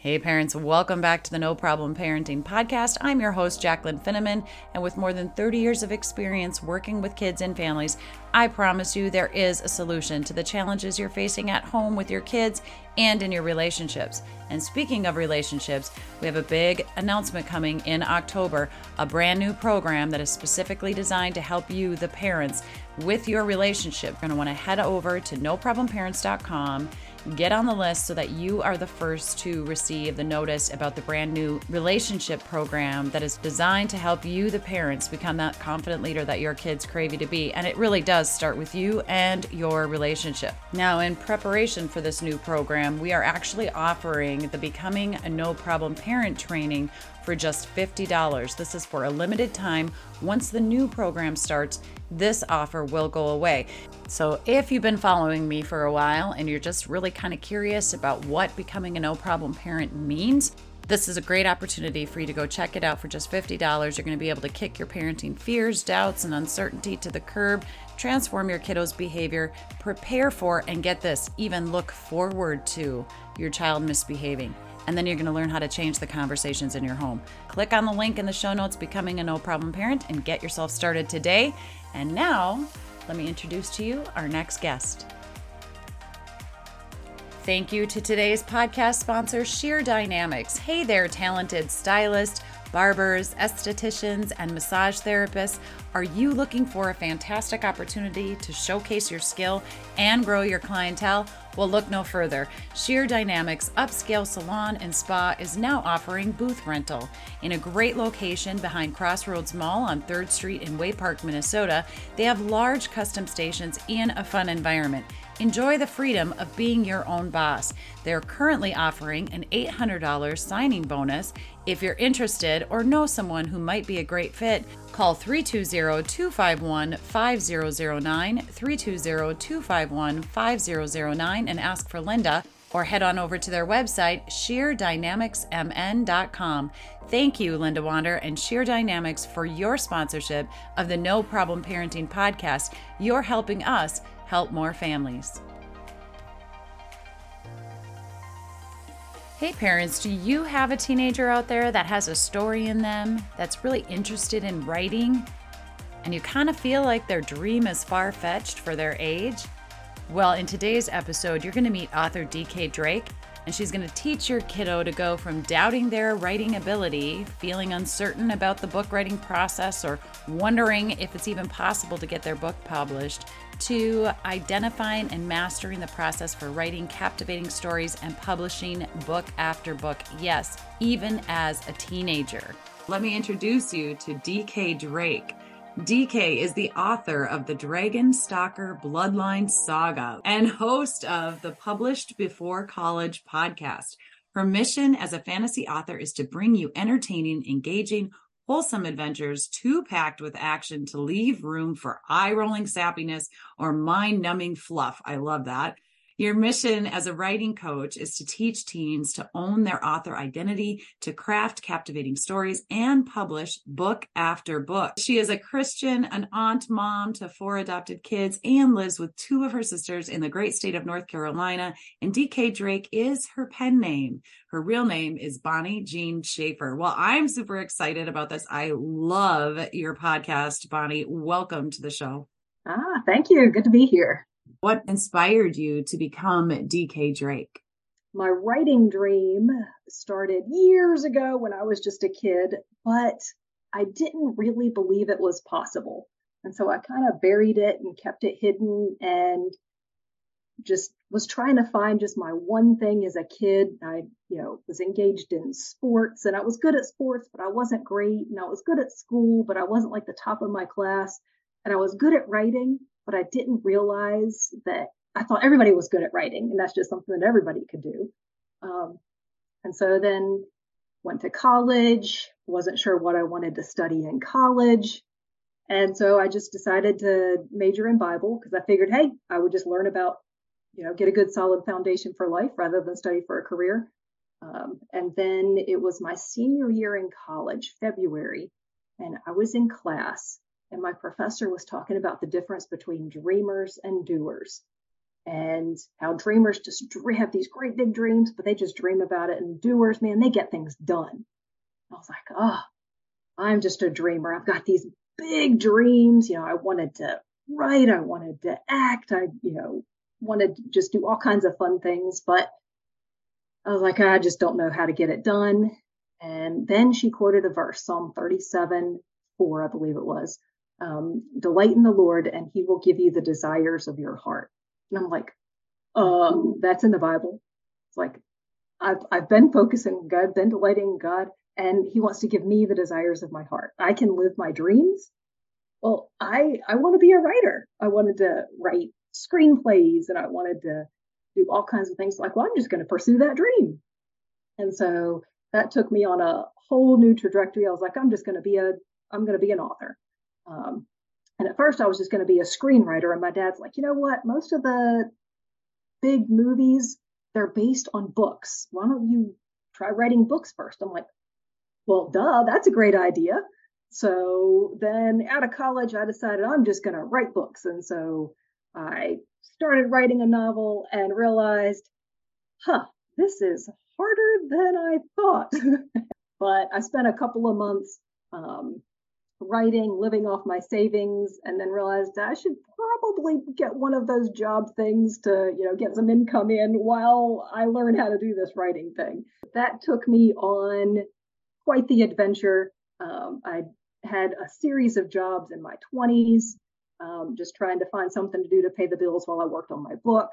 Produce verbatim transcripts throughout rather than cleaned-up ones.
Hey parents, welcome back to the No Problem Parenting Podcast. I'm your host, Jacqueline Finneman, and with more than thirty years of experience working with kids and families, I promise you there is a solution to the challenges you're facing at home with your kids and in your relationships. And speaking of relationships, we have a big announcement coming in October, a brand new program that is specifically designed to help you, the parents, with your relationship. You're going to want to head over to no problem parents dot com, get on the list so that you are the first to receive the notice about the brand new relationship program that is designed to help you, the parents, become that confident leader that your kids crave you to be. And it really does start with you and your relationship. Now, in preparation for this new program, we are actually offering the Becoming a No Problem Parent training for just fifty dollars. This is for a limited time. Once the new program starts, this offer will go away. So if you've been following me for a while and you're just really kind of curious about what Becoming a No Problem Parent means, this is a great opportunity for you to go check it out for just fifty dollars. You're going to be able to kick your parenting fears, doubts, and uncertainty to the curb, transform your kiddo's behavior, prepare for, and get this, even look forward to your child misbehaving. And then you're going to learn how to change the conversations in your home. Click on the link in the show notes, Becoming a No Problem Parent, and get yourself started today. And now, let me introduce to you our next guest. Thank you to today's podcast sponsor, Sheer Dynamics. Hey there, talented stylists, barbers, estheticians, and massage therapists. Are you looking for a fantastic opportunity to showcase your skill and grow your clientele? Well, look no further. Sheer Dynamics Upscale Salon and Spa is now offering booth rental. In a great location behind Crossroads Mall on third street in Way Park, Minnesota, they have large custom stations in a fun environment. Enjoy the freedom of being your own boss. They're currently offering an eight hundred dollars signing bonus. If you're interested or know someone who might be a great fit, call three two zero, two five one, five zero zero nine, three two zero, two five one, five zero zero nine and ask for Linda, or head on over to their website, sheer dynamics m n dot com. Thank you, Linda Wander and Sheer Dynamics, for your sponsorship of the No Problem Parenting Podcast. You're helping us help more families. Hey parents, do you have a teenager out there that has a story in them that's really interested in writing, and you kind of feel like their dream is far-fetched for their age? Well, in today's episode, you're going to meet author D K Drake, and she's going to teach your kiddo to go from doubting their writing ability, feeling uncertain about the book writing process, or wondering if it's even possible to get their book published, to identifying and mastering the process for writing captivating stories and publishing book after book, yes, even as a teenager. Let me introduce you to D K Drake. D K is the author of the Dragon Stalker Bloodlines Saga and host of the Published Before College podcast. Her mission as a fantasy author is to bring you entertaining, engaging, wholesome adventures too packed with action to leave room for eye-rolling sappiness or mind-numbing fluff. I love that. Your mission as a writing coach is to teach teens to own their author identity, to craft captivating stories, and publish book after book. She is a Christian, an aunt, mom to four adopted kids, and lives with two of her sisters in the great state of North Carolina. And D K Drake is her pen name. Her real name is Bonnie Jean Schaefer. Well, I'm super excited about this. I love your podcast, Bonnie. Welcome to the show. Ah, thank you. Good to be here. What inspired you to become D K Drake? My writing dream started years ago when I was just a kid, but I didn't really believe it was possible. And so I kind of buried it and kept it hidden and just was trying to find just my one thing as a kid. I, you know, was engaged in sports, and I was good at sports, but I wasn't great. And I was good at school, but I wasn't like the top of my class. And I was good at writing, but I didn't realize that I thought everybody was good at writing, and that's just something that everybody could do. Um, and so then went to college, wasn't sure what I wanted to study in college. And so I just decided to major in Bible because I figured, hey, I would just learn about, you know, get a good solid foundation for life rather than study for a career. Um, and then it was my senior year in college, February, and I was in class. And my professor was talking about the difference between dreamers and doers. and how dreamers just have these great big dreams, but they just dream about it. And doers, man, they get things done. I was like, oh, I'm just a dreamer. I've got these big dreams. You know, I wanted to write. I wanted to act. I, you know, wanted to just do all kinds of fun things. But I was like, I just don't know how to get it done. And then she quoted a verse, Psalm thirty-seven, four, I believe it was. Um, delight in the Lord, and he will give you the desires of your heart. And I'm like, um, that's in the Bible. It's like, I've, I've been focusing on God, been delighting in God, and he wants to give me the desires of my heart. I can live my dreams. Well, I, I want to be a writer. I wanted to write screenplays, and I wanted to do all kinds of things. Like, well, I'm just going to pursue that dream. And so that took me on a whole new trajectory. I was like, I'm just going to be a, I'm going to be an author. Um, and at first I was just going to be a screenwriter. And my dad's like, you know what? Most of the big movies, they're based on books. Why don't you try writing books first? I'm like, well, duh, that's a great idea. So then out of college, I decided I'm just going to write books. And so I started writing a novel and realized, huh, this is harder than I thought. But I spent a couple of months um, writing, living off my savings, and then realized I should probably get one of those job things to, you know, get some income in while I learn how to do this writing thing. That took me on quite the adventure. Um, I had a series of jobs in my twenties, um, just trying to find something to do to pay the bills while I worked on my book.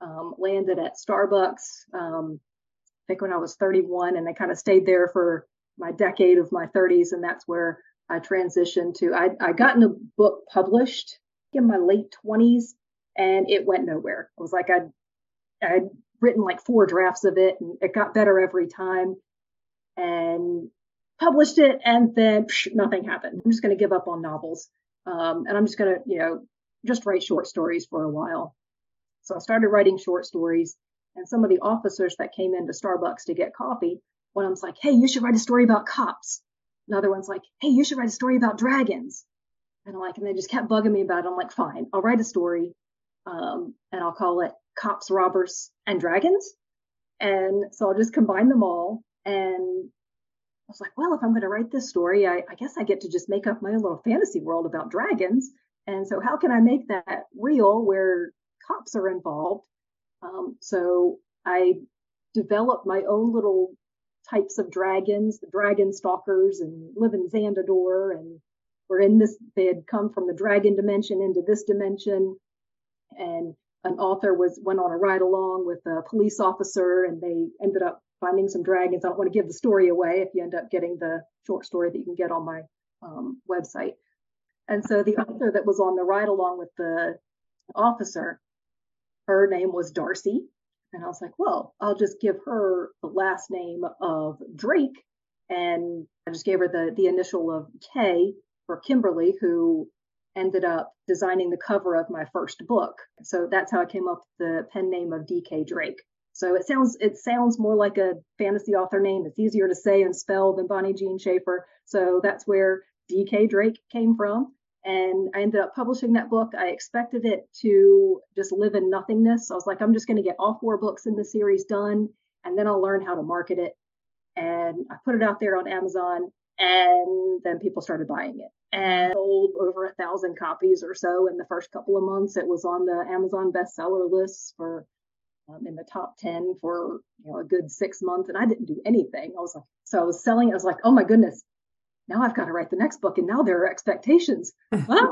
Um, landed at Starbucks, um, I think when I was thirty-one, and I kind of stayed there for my decade of my thirties, and that's where I transitioned to, I, I got a book published in my late twenties, and it went nowhere. It was like I'd, I'd written like four drafts of it, and it got better every time, and published it, and then psh, nothing happened. I'm just going to give up on novels, um, and I'm just going to, you know, just write short stories for a while. So I started writing short stories, and some of the officers that came into Starbucks to get coffee, one of them's like, hey, you should write a story about cops. Another one's like, hey, you should write a story about dragons. And I'm like, and they just kept bugging me about it. I'm like, fine, I'll write a story, um, and I'll call it Cops, Robbers, and Dragons. And so I'll just combine them all. And I was like, well, if I'm going to write this story, I, I guess I get to just make up my own little fantasy world about dragons. And so how can I make that real where cops are involved? Um, so I developed my own little types of dragons, the dragon stalkers, and live in Xandador, and were in this, they had come from the dragon dimension into this dimension. And an author was went on a ride along with a police officer, and they ended up finding some dragons. I don't want to give the story away if you end up getting the short story that you can get on my um, website. And so the author that was on the ride along with the officer, her name was Darcy. And I was like, well, I'll just give her the last name of Drake. And I just gave her the, the initial of K for Kimberly, who ended up designing the cover of my first book. So that's how I came up with the pen name of D K Drake. So it sounds it sounds more like a fantasy author name. It's easier to say and spell than Bonnie Jean Schaefer. So that's where D K Drake came from. And I ended up publishing that book. I expected it to just live in nothingness. I was like, I'm just going to get all four books in the series done, and then I'll learn how to market it. And I put it out there on Amazon, and then people started buying it. And I sold over a thousand copies or so in the first couple of months. It was on the Amazon bestseller lists for um, in the top ten for, you know, a good six months. And I didn't do anything. I was like, so I was selling it. I was like, oh my goodness. Now I've got to write the next book, and now there are expectations. Ah!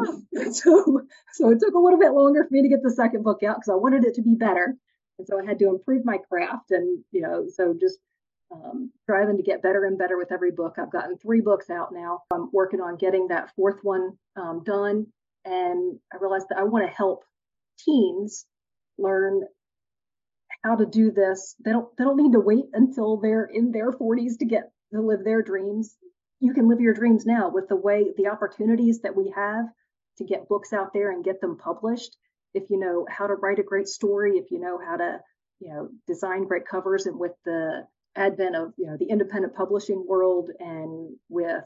so, so it took a little bit longer for me to get the second book out because I wanted it to be better, and so I had to improve my craft. And you know, so just um, striving to get better and better with every book. I've gotten three books out now. I'm working on getting that fourth one um, done, and I realized that I want to help teens learn how to do this. They don't they don't need to wait until they're in their forties to get to live their dreams. You can live your dreams now with the way, the opportunities that we have to get books out there and get them published. If you know how to write a great story, if you know how to, you know, design great covers, and with the advent of, you know, the independent publishing world, and with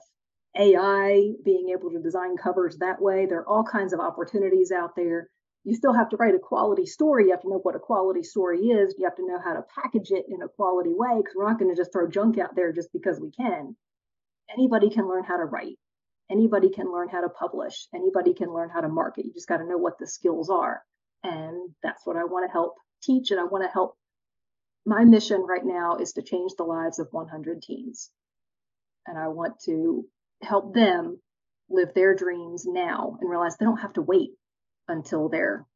A I being able to design covers that way, there are all kinds of opportunities out there you still have to write a quality story. You have to know what a quality story is. You have to know how to package it in a quality way, because we're not going to just throw junk out there just because we can. Anybody can learn how to write. Anybody can learn how to publish. Anybody can learn how to market. You just got to know what the skills are. And that's what I want to help teach. And I want to help. My mission right now is to change the lives of one hundred teens. And I want to help them live their dreams now and realize they don't have to wait until they're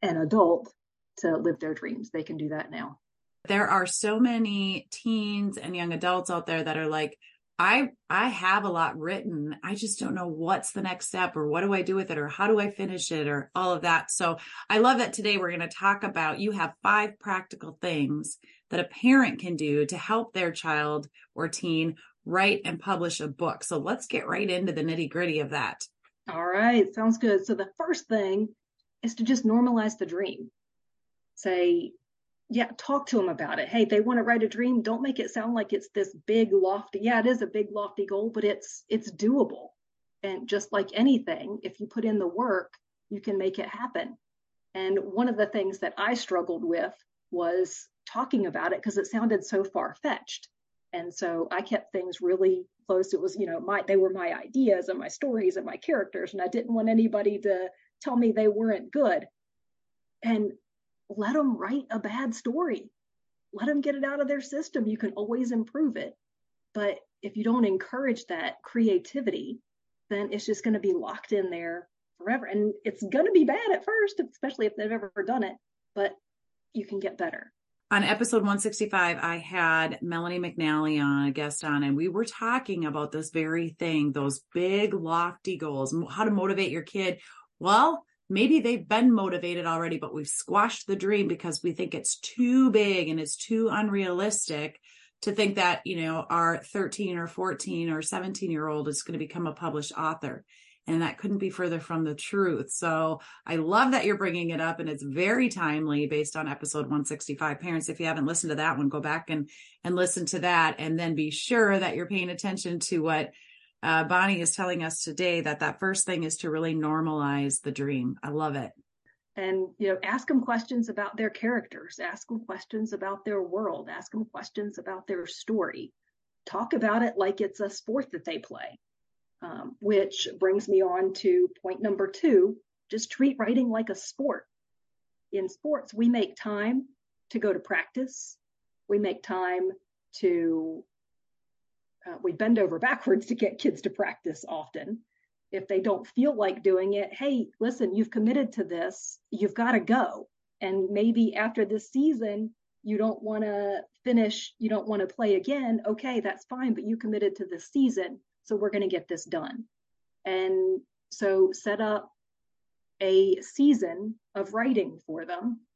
an adult to live their dreams. They can do that now. There are so many teens and young adults out there that are like, I I have a lot written. I just don't know what's the next step, or what do I do with it, or how do I finish it, or all of that. So I love that today we're going to talk about, you have five practical things that a parent can do to help their child or teen write and publish a book. So let's get right into the nitty gritty of that. All right. Sounds good. So the first thing is to just normalize the dream. Say, yeah, talk to them about it. Hey, they want to write a dream. Don't make it sound like it's this big, lofty. Yeah, it is a big, lofty goal, but it's it's doable. And just like anything, if you put in the work, you can make it happen. And one of the things that I struggled with was talking about it, because it sounded so far-fetched. And so I kept things really close. It was, you know, my they were my ideas and my stories and my characters, and I didn't want anybody to tell me they weren't good. And let them write a bad story. Let them get it out of their system. You can always improve it. But if you don't encourage that creativity, then it's just going to be locked in there forever. And it's going to be bad at first, especially if they've ever done it, but you can get better. On episode one sixty-five, I had Melanie McNally on, a guest on, and we were talking about this very thing, those big lofty goals, how to motivate your kid. Well, maybe they've been motivated already, but we've squashed the dream because we think it's too big and it's too unrealistic to think that, you know, our thirteen or fourteen or seventeen year old is going to become a published author. And that couldn't be further from the truth. So I love that you're bringing it up, and it's very timely based on episode one sixty-five. Parents, if you haven't listened to that one, go back and, and listen to that, and then be sure that you're paying attention to what Uh, Bonnie is telling us today, that that first thing is to really normalize the dream. I love it. And, you know, ask them questions about their characters, ask them questions about their world, ask them questions about their story. Talk about it like it's a sport that they play, um, which brings me on to point number two, just treat writing like a sport. In sports, we make time to go to practice. We make time to Uh, we bend over backwards to get kids to practice often. If they don't feel like doing it, hey, listen, you've committed to this. You've got to go. And maybe after this season, you don't want to finish. You don't want to play again. Okay, that's fine. But you committed to this season, so we're going to get this done. And so set up a season of writing for them.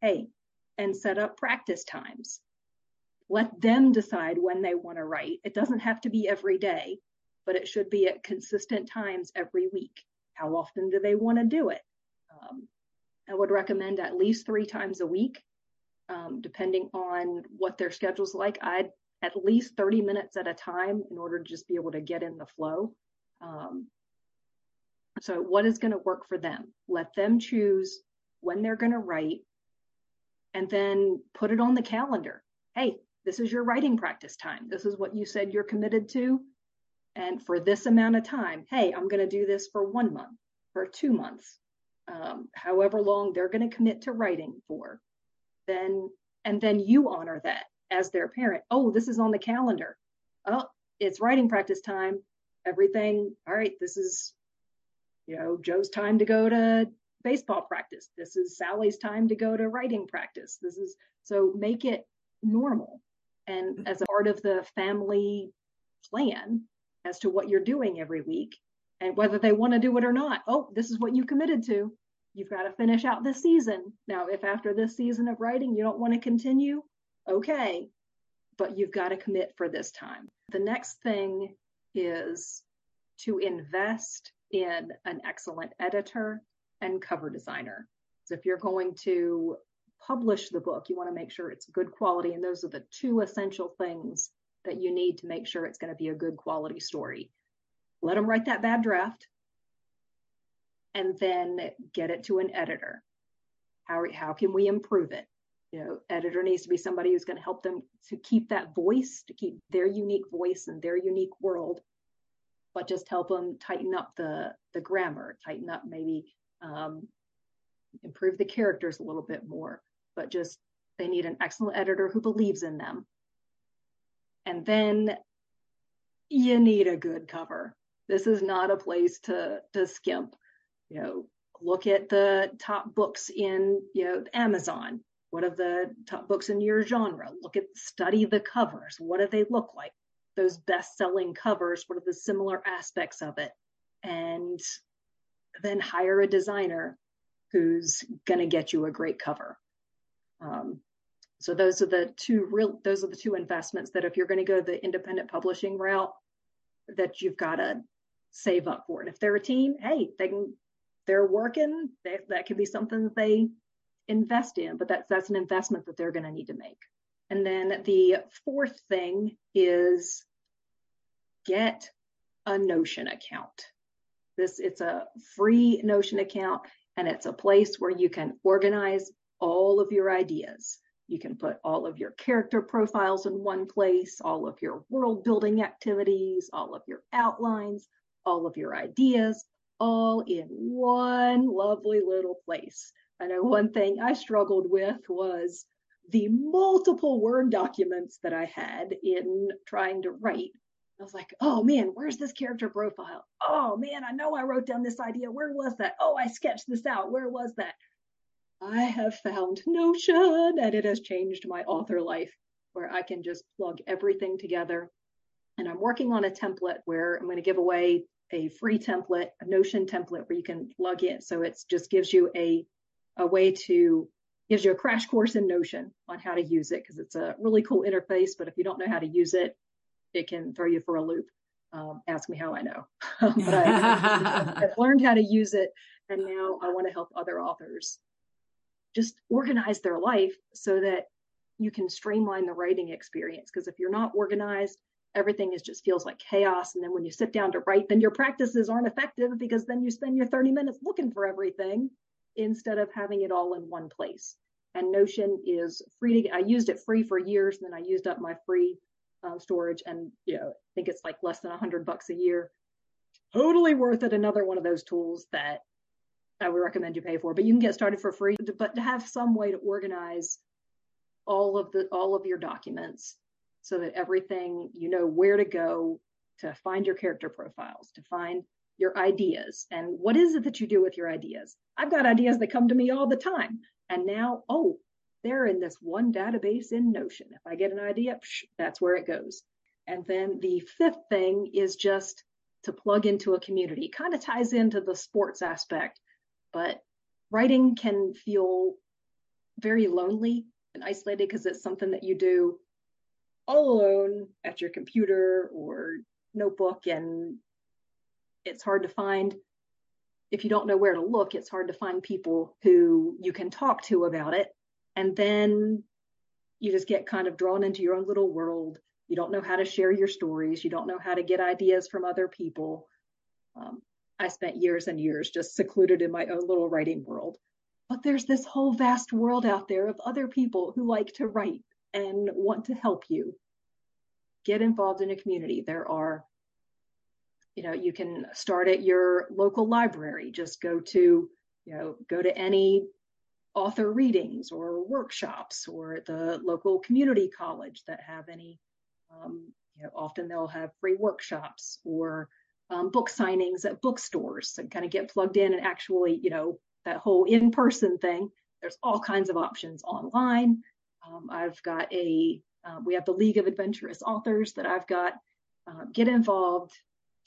Hey, and set up practice times. Let them decide when they want to write. It doesn't have to be every day, but it should be at consistent times every week. How often do they want to do it? Um, I would recommend at least three times a week, um, depending on what their schedule's like. I'd at least thirty minutes at a time in order to just be able to get in the flow. Um, so what is going to work for them? Let them choose when they're going to write, and then put it on the calendar. Hey, this is your writing practice time. This is what you said you're committed to. And for this amount of time, hey, I'm going to do this for one month, for two months, um, however long they're going to commit to writing for. Then, and then you honor that as their parent. Oh, this is on the calendar. Oh, it's writing practice time. Everything. All right. This is, you know, Joe's time to go to baseball practice. This is Sally's time to go to writing practice. This is, so make it normal and as a part of the family plan as to what you're doing every week, and whether they want to do it or not. Oh, this is what you committed to. You've got to finish out this season. Now, if after this season of writing you don't want to continue, okay, but you've got to commit for this time. The next thing is to invest in an excellent editor and cover designer. So if you're going to publish the book, you want to make sure it's good quality. And those are the two essential things that you need to make sure it's going to be a good quality story. Let them write that bad draft. and then get it to an editor. How, how can we improve it? You know, editor needs to be somebody who's going to help them to keep that voice, to keep their unique voice and their unique world, but just help them tighten up the, the grammar, tighten up maybe um, improve the characters a little bit more, but just they need an excellent editor who believes in them. And then you need a good cover. This is not a place to, to skimp. You know, look at the top books in, you know, Amazon. What are the top books in your genre? Look at, study the covers. What do they look like? Those best-selling covers, what are the similar aspects of it? And then hire a designer who's going to get you a great cover. Um, so those are the two real, those are the two investments that if you're going to go the independent publishing route, that you've got to save up for. And if they're a team, hey, they can, they're working, they, that could be something that they invest in, but that's, that's an investment that they're going to need to make. And then the fourth thing is get a Notion account. This, it's a free Notion account, and it's a place where you can organize all of your ideas. You can put all of your character profiles in one place, all of your world building activities, all of your outlines, all of your ideas, all in one lovely little place. I know one thing I struggled with was the multiple Word documents that I had in trying to write. I was like, oh man, where's this character profile? Oh man, I know I wrote down this idea. Where was that? Oh, I sketched this out. Where was that? I have found Notion, and it has changed my author life, where I can just plug everything together. And I'm working on a template where I'm going to give away a free template, a Notion template where you can plug in. So it just gives you a, a way to, gives you a crash course in Notion on how to use it, because it's a really cool interface, but if you don't know how to use it, it can throw you for a loop. Um, ask me how I know, but I, I've learned how to use it. And now I want to help other authors just organize their life so that you can streamline the writing experience. Because if you're not organized, everything is just feels like chaos. And then when you sit down to write, then your practices aren't effective, because then you spend your thirty minutes looking for everything instead of having it all in one place. And Notion is free. To, I used it free for years, and then I used up my free uh, storage. And you know, I think it's like less than a hundred bucks a year. Totally worth it. Another one of those tools that I would recommend you pay for, but you can get started for free. But to have some way to organize all of the all of your documents so that everything, you know where to go to find your character profiles, to find your ideas, and what is it that you do with your ideas? I've got ideas that come to me all the time, and now, oh, they're in this one database in Notion. If I get an idea, psh, that's where it goes. And then the fifth thing is just to plug into a community. Kind of ties into the sports aspect, but writing can feel very lonely and isolated because it's something that you do all alone at your computer or notebook, and it's hard to find, if you don't know where to look, it's hard to find people who you can talk to about it. And then you just get kind of drawn into your own little world. You don't know how to share your stories. You don't know how to get ideas from other people. Um, I spent years and years just secluded in my own little writing world. But there's this whole vast world out there of other people who like to write and want to help you. Get involved in a community. There are, you know, you can start at your local library. Just go to, you know, go to any author readings or workshops or the local community college that have any, um, you know, often they'll have free workshops or Um, book signings at bookstores, and kind of get plugged in and actually, you know, that whole in-person thing. There's all kinds of options online. Um, I've got a, uh, we have the League of Adventurous Authors that I've got. Uh, get involved,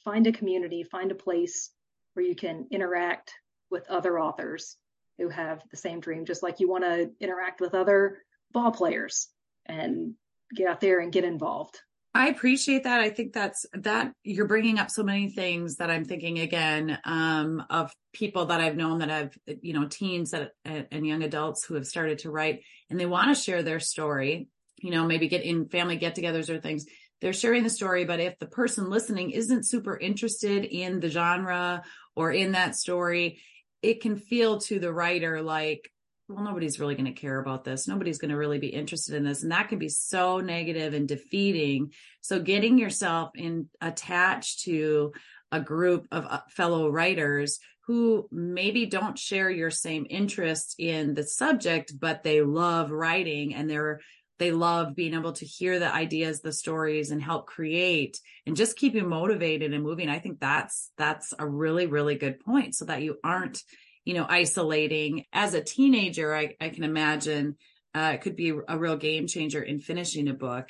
find a community, find a place where you can interact with other authors who have the same dream, just like you want to interact with other ball players, and get out there and get involved. I appreciate that. I think that's that you're bringing up so many things that I'm thinking again um, of people that I've known that have, you know, teens that, and young adults who have started to write, and they want to share their story, you know, maybe get in family get-togethers or things. They're sharing the story, but if the person listening isn't super interested in the genre or in that story, it can feel to the writer like, well, nobody's really going to care about this. Nobody's going to really be interested in this. And that can be so negative and defeating. So getting yourself in attached to a group of fellow writers who maybe don't share your same interest in the subject, but they love writing and they're, they love being able to hear the ideas, the stories, and help create and just keep you motivated and moving. I think that's, that's a really, really good point, so that you aren't, you know, isolating. As a teenager, I, I can imagine uh, it could be a real game changer in finishing a book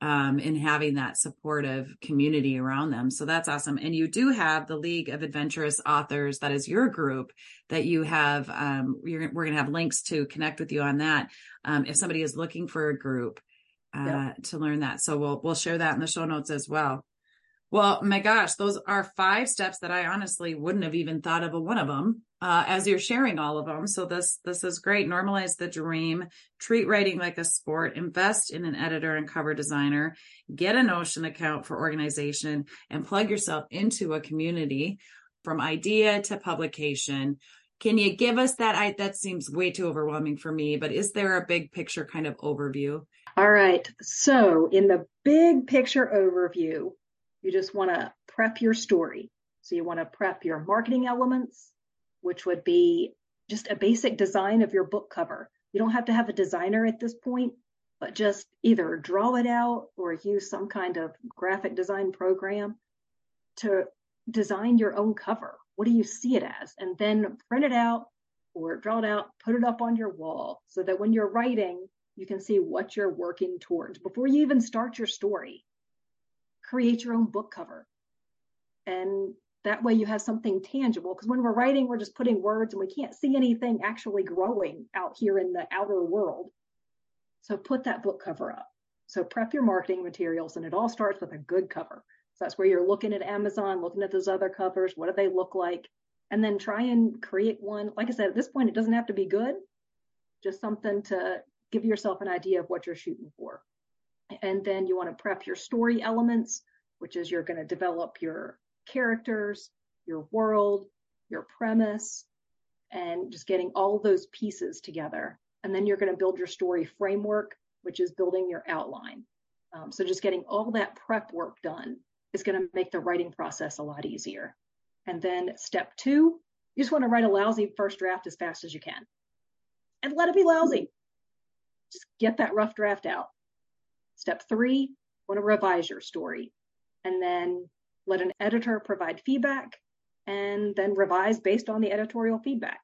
um, and having that supportive community around them. So that's awesome. And you do have the League of Adventurous Authors. That is your group that you have. Um, you're, we're going to have links to connect with you on that. Um, if somebody is looking for a group uh, yep. to learn that. So we'll, we'll share that in the show notes as well. Well, my gosh, those are five steps that I honestly wouldn't have even thought of a one of them uh, as you're sharing all of them. So this, this is great. Normalize the dream, treat writing like a sport, invest in an editor and cover designer, get a Notion account for organization, and plug yourself into a community from idea to publication. Can you give us that? I, that seems way too overwhelming for me, but is there a big picture kind of overview? All right. So in the big picture overview, you just want to prep your story. So you want to prep your marketing elements, which would be just a basic design of your book cover. You don't have to have a designer at this point, but just either draw it out or use some kind of graphic design program to design your own cover. What do you see it as? And then print it out or draw it out, put it up on your wall so that when you're writing, you can see what you're working towards before you even start your story. Create your own book cover. And that way you have something tangible, because when we're writing, we're just putting words and we can't see anything actually growing out here in the outer world. So put that book cover up. So prep your marketing materials, and it all starts with a good cover. So that's where you're looking at Amazon, looking at those other covers. What do they look like? And then try and create one. Like I said, at this point, it doesn't have to be good, just something to give yourself an idea of what you're shooting for. And then you want to prep your story elements, which is you're going to develop your characters, your world, your premise, and just getting all those pieces together. And then you're going to build your story framework, which is building your outline. Um, so just getting all that prep work done is going to make the writing process a lot easier. And then step two, you just want to write a lousy first draft as fast as you can. And let it be lousy. Just get that rough draft out. Step three, you want to revise your story, and then let an editor provide feedback, and then revise based on the editorial feedback.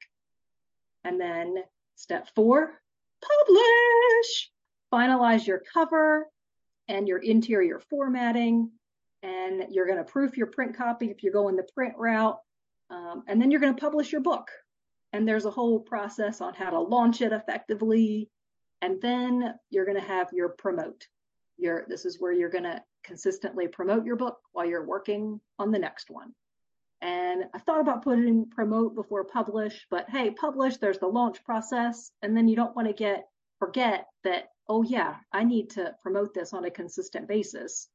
And then step four, publish, finalize your cover and your interior formatting, and you're going to proof your print copy if you're going the print route, um, and then you're going to publish your book. And there's a whole process on how to launch it effectively, and then you're going to have your promote. Your, this is where you're going to consistently promote your book while you're working on the next one. And I thought about putting promote before publish, but hey, publish, there's the launch process. And then you don't want to get forget that, oh yeah, I need to promote this on a consistent basis.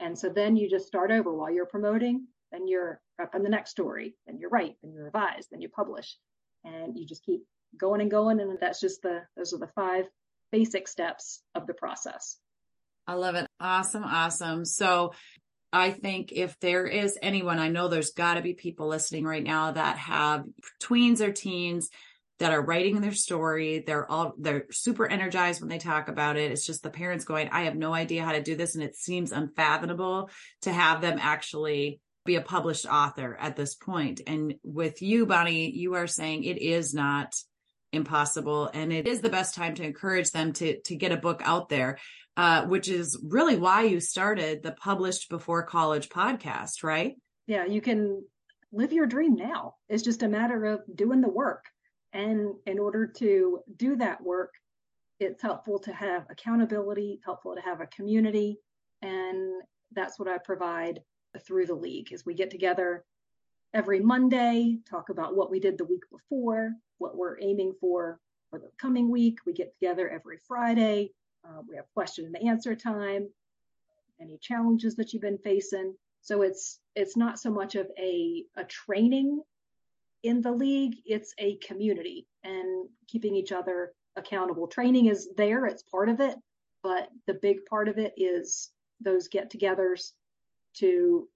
And so then you just start over while you're promoting, then you're prepping the next story, then you write, then you revise, then you publish. And you just keep going and going. And that's just the, those are the five basic steps of the process. I love it. Awesome. Awesome. So I think if there is anyone, I know there's got to be people listening right now that have tweens or teens that are writing their story. They're all, they're super energized when they talk about it. It's just the parents going, I have no idea how to do this. And it seems unfathomable to have them actually be a published author at this point. And with you, Bonnie, you are saying it is not impossible. And it is the best time to encourage them to, to get a book out there, uh, which is really why you started the Published Before College podcast, right? Yeah, you can live your dream now. It's just a matter of doing the work. And in order to do that work, it's helpful to have accountability, helpful to have a community. And that's what I provide through the League, is we get together every Monday, talk about what we did the week before, what we're aiming for for the coming week. We get together every Friday. Uh, we have question and answer time, any challenges that you've been facing. So it's it's not so much of a, a training in the League, it's a community and keeping each other accountable. Training is there, it's part of it, but the big part of it is those get-togethers to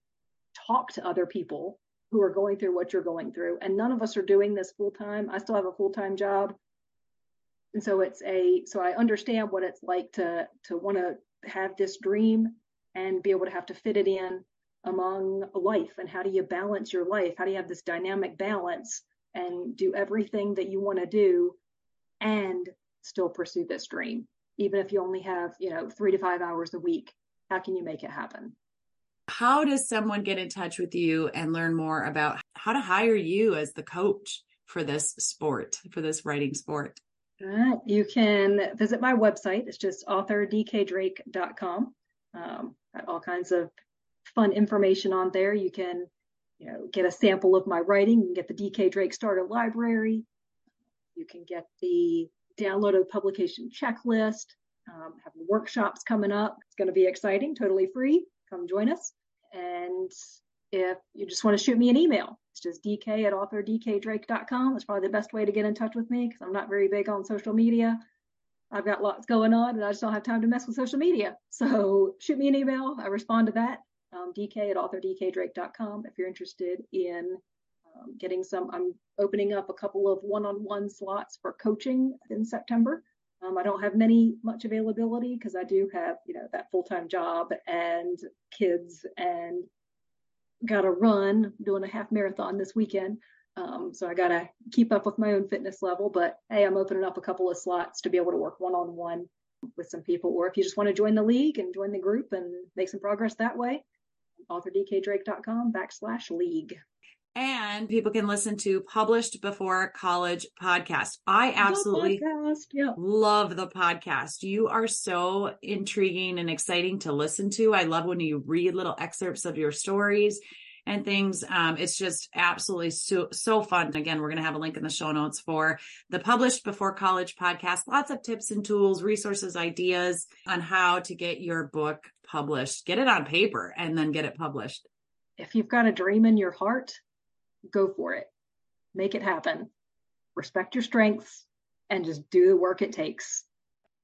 talk to other people who are going through what you're going through. And none of us are doing this full-time. I still have a full-time job. And so it's a, so I understand what it's like to, to want to have this dream and be able to have to fit it in among life. And how do you balance your life? How do you have this dynamic balance and do everything that you want to do and still pursue this dream? Even if you only have, you know, three to five hours a week, how can you make it happen? How does someone get in touch with you and learn more about how to hire you as the coach for this sport, for this writing sport? Uh, you can visit my website. It's just author d k drake dot com. Um, got all kinds of fun information on there. You can, you know, get a sample of my writing. You can get the D K Drake Starter Library. You can get the download of publication checklist. Um, have workshops coming up. It's going to be exciting. Totally free. Come join us. And if you just want to shoot me an email, it's just d k at author d k drake dot com. That's probably the best way to get in touch with me because I'm not very big on social media. I've got lots going on and I just don't have time to mess with social media. So shoot me an email. I respond to that. Um, d k at author d k drake dot com if you're interested in um, getting some. I'm opening up a couple of one-on-one slots for coaching in September. Um, I don't have many much availability because I do have, you know, that full-time job and kids and got to run. I'm doing a half marathon this weekend. Um, so I got to keep up with my own fitness level. But hey, I'm opening up a couple of slots to be able to work one-on-one with some people. Or if you just want to join the League and join the group and make some progress that way, author d k drake dot com backslash league. And people can listen to Published Before College podcast. I absolutely podcast. Yeah. love the podcast. You are so intriguing and exciting to listen to. I love when you read little excerpts of your stories and things. Um, it's just absolutely so, so fun. Again, we're going to have a link in the show notes for the Published Before College podcast. Lots of tips and tools, resources, ideas on how to get your book published. Get it on paper and then get it published. If you've got a dream in your heart, go for it. Make it happen. Respect your strengths and just do the work it takes.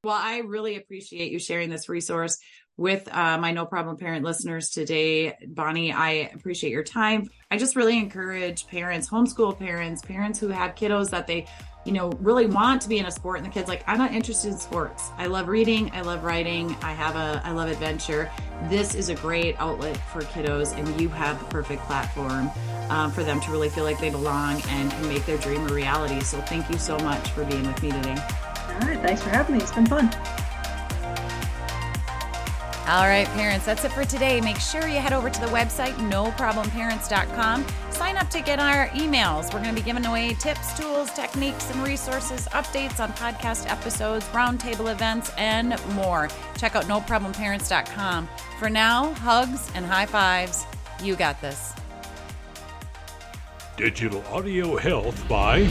Well, I really appreciate you sharing this resource with uh, my No Problem Parent listeners today. Bonnie, I appreciate your time. I just really encourage parents, homeschool parents, parents who have kiddos that they, you know, really want to be in a sport and the kid's like, I'm not interested in sports. I love reading. I love writing. I have a, I love adventure. This is a great outlet for kiddos and you have the perfect platform um, for them to really feel like they belong and can make their dream a reality. So thank you so much for being with me today. All right. Thanks for having me. It's been fun. All right, parents, that's it for today. Make sure you head over to the website, no problem parents dot com. Sign up to get our emails. We're going to be giving away tips, tools, techniques, and resources, updates on podcast episodes, roundtable events, and more. Check out no problem parents dot com. For now, hugs and high fives. You got this. Digital Audio Health by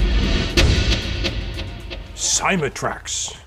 Cymatrax.